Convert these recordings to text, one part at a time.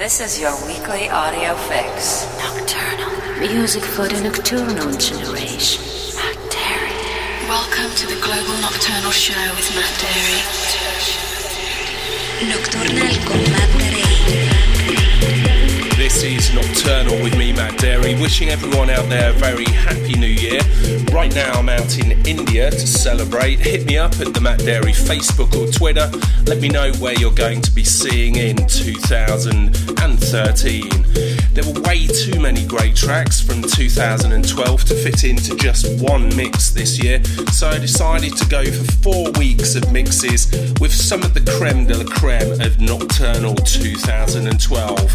This is your weekly audio fix. Nocturnal. Music for the nocturnal generation. Matt Darey. Welcome to the Global Nocturnal Show with Matt Darey. Nocturnal con Matt Darey. This is Nocturnal with me, Matt Darey. Wishing everyone out there a very happy new year. Right now I'm out in India to celebrate. Hit me up at the Matt Darey Facebook or Twitter. Let me know where you're going to be seeing in 2013. There were way too many great tracks from 2012 to fit into just one mix this year, so I decided to go for 4 weeks of mixes with some of the creme de la creme of Nocturnal 2012.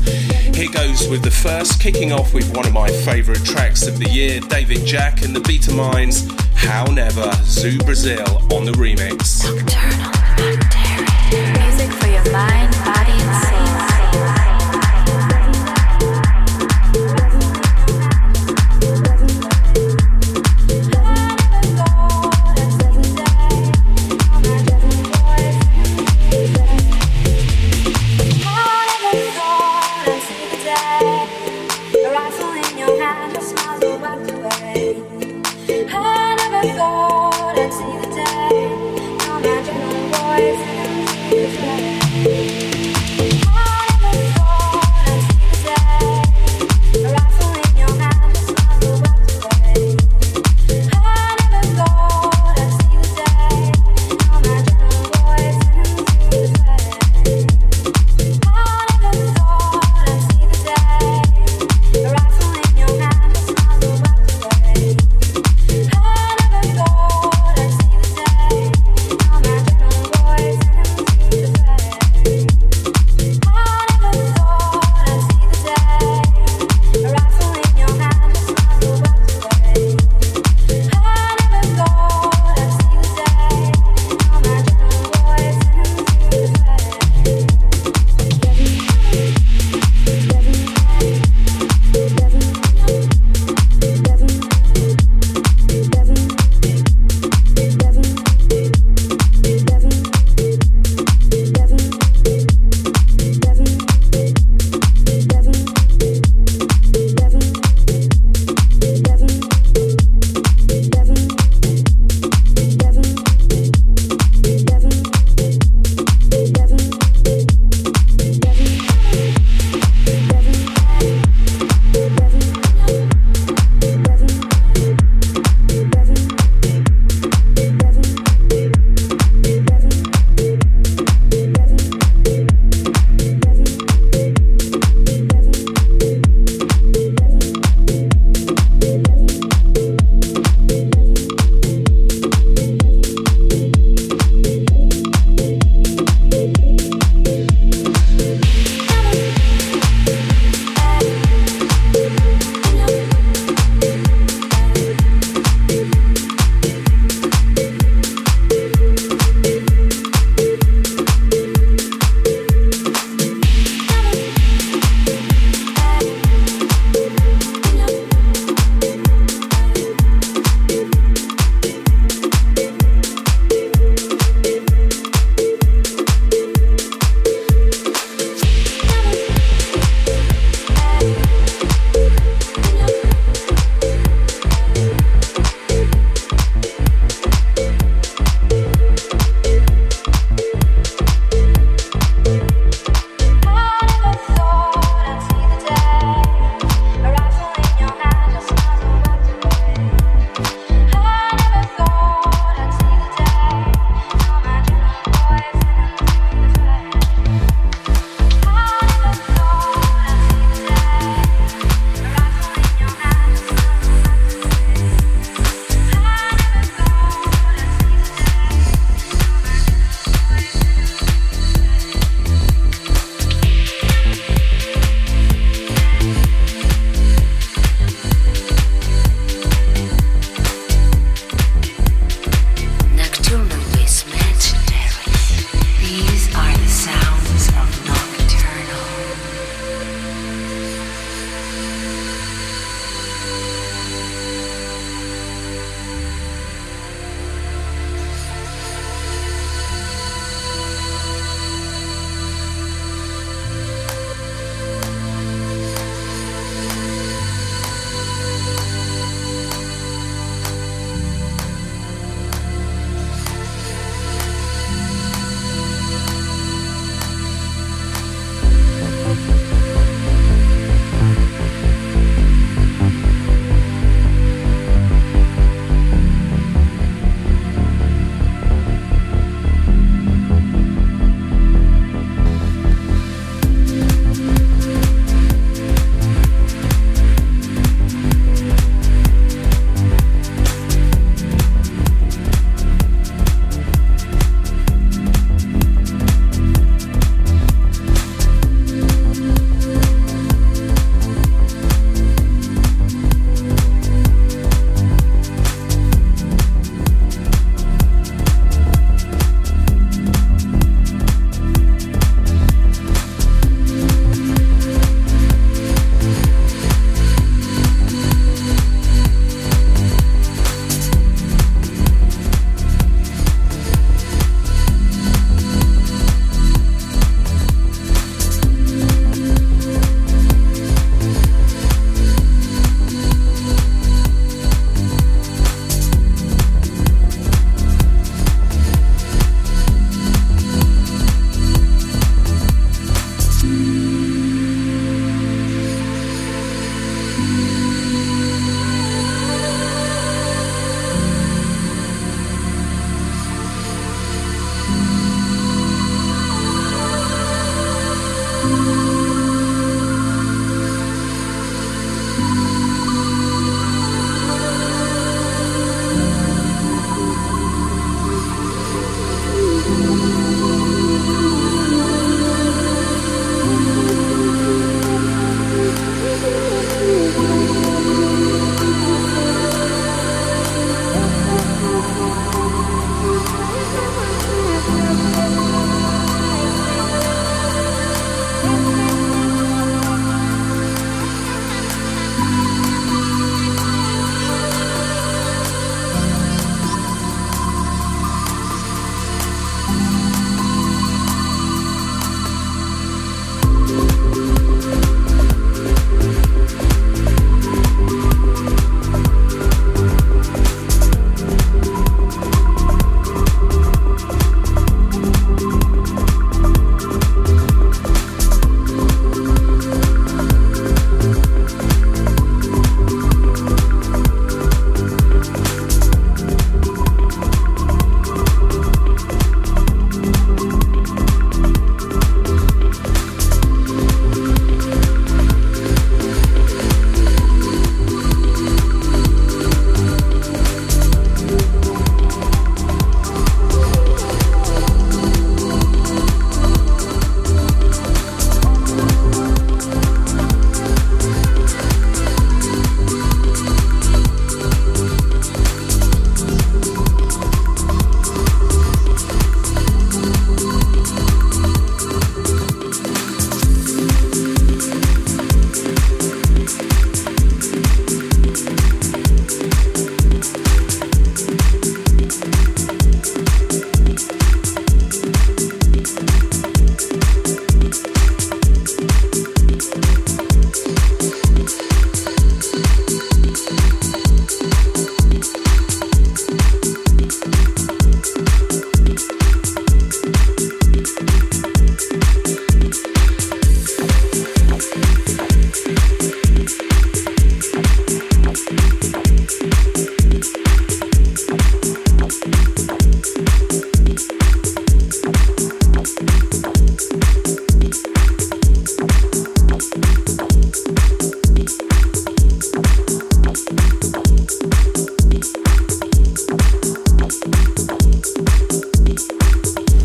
Here goes with the first, kicking off with one of my favourite tracks of the year, David Jack and the Beatamines, How Never, Zoo Brazil on the remix. Music for your mind, body and soul. I never thought I'd see the day. No magic.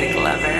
music lover.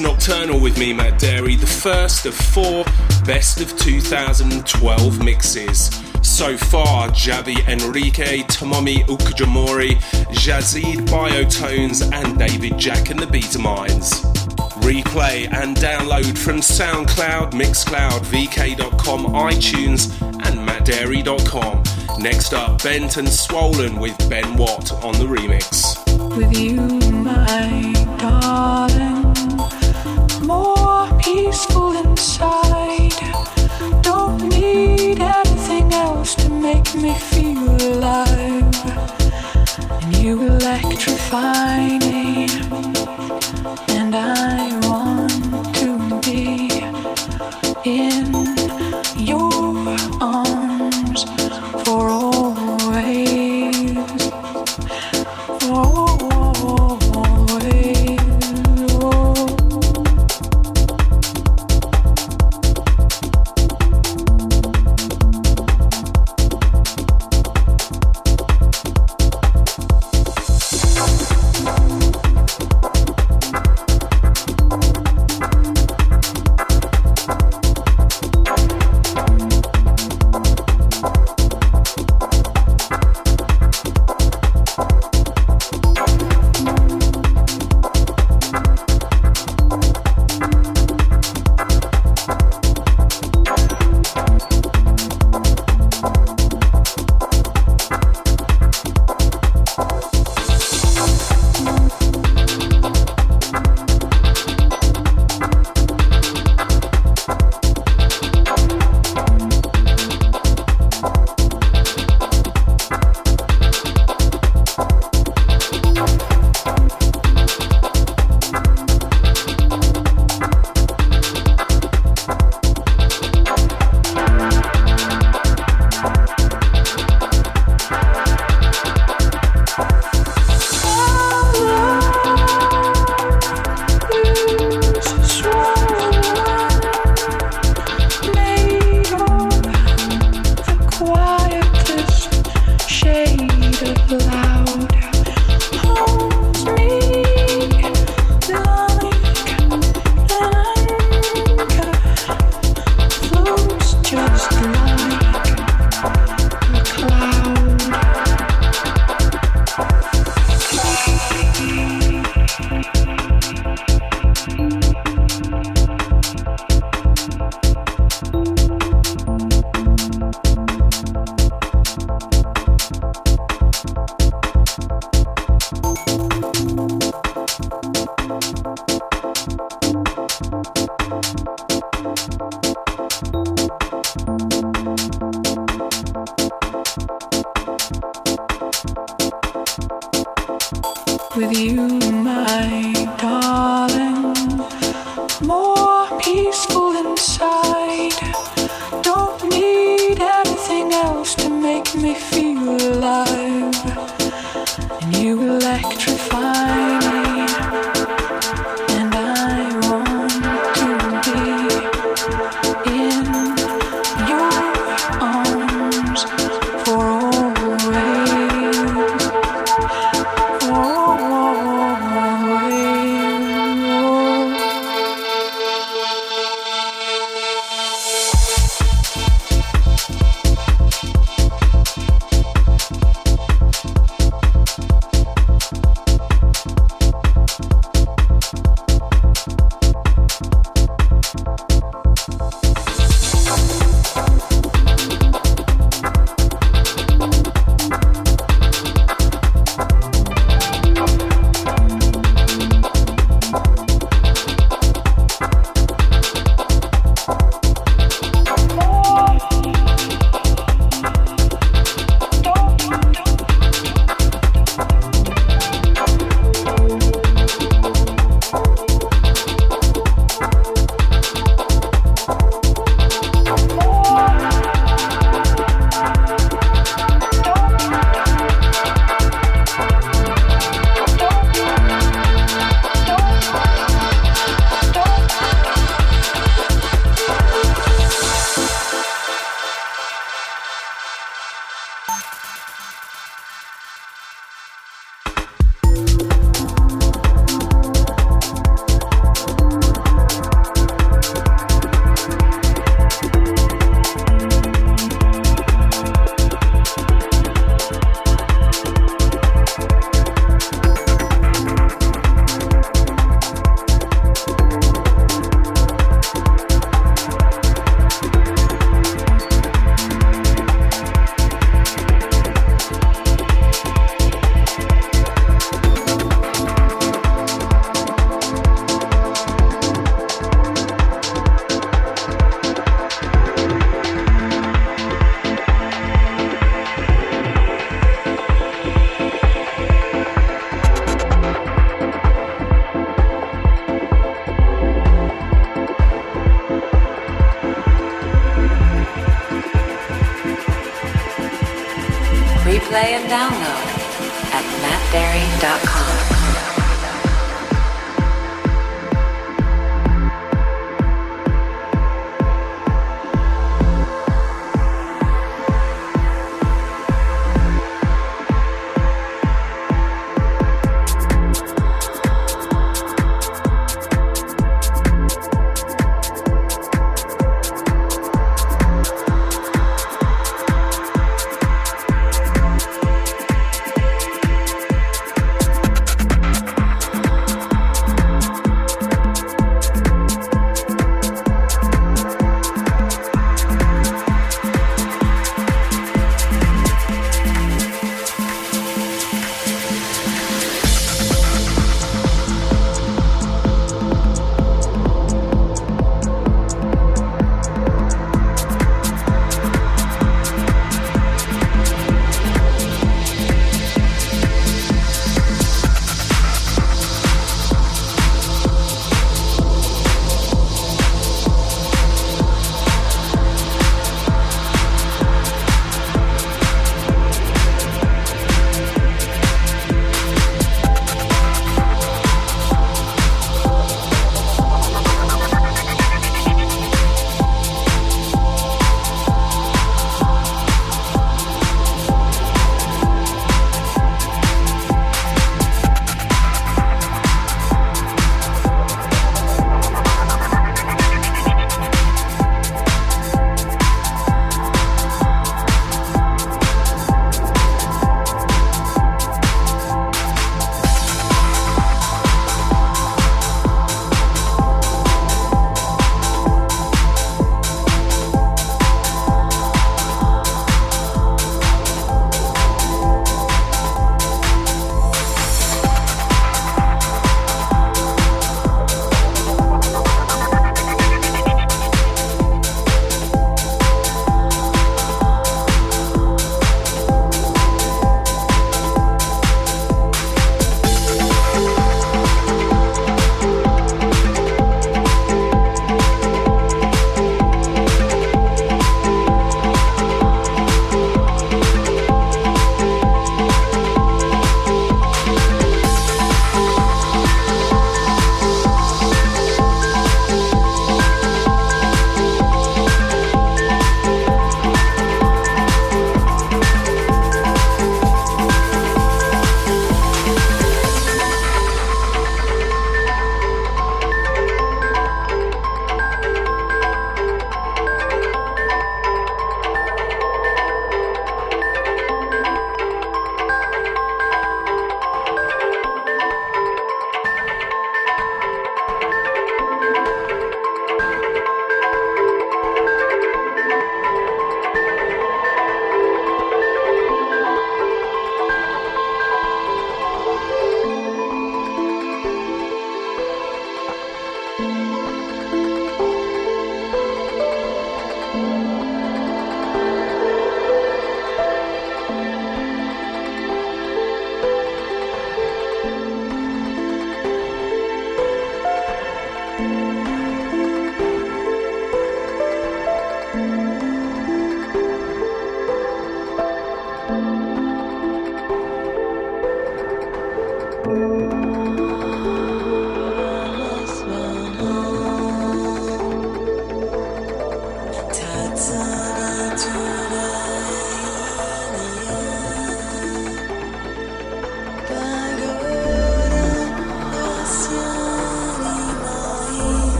Nocturnal with me, Matt Darey, the first of four best of 2012 mixes. So far, Javi Enrique, Tomomi Ukajamori, Jazid Biotones, and David Jack and the Beatamines. Replay and download from SoundCloud, Mixcloud, VK.com, iTunes, and MattBerry.com. Next up, Bent and Swollen with Ben Watt on the remix. With you, my darling. More peaceful inside. Don't need anything else to make me feel alive. And you electrify me, and I want to be in your arms.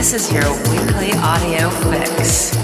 This is your weekly audio fix.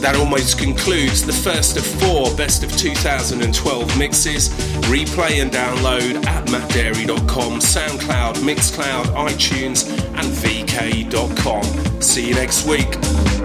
That almost concludes the first of four best of 2012 mixes. Replay and download at MattDarey.com, SoundCloud, Mixcloud, iTunes and VK.com. See you next week.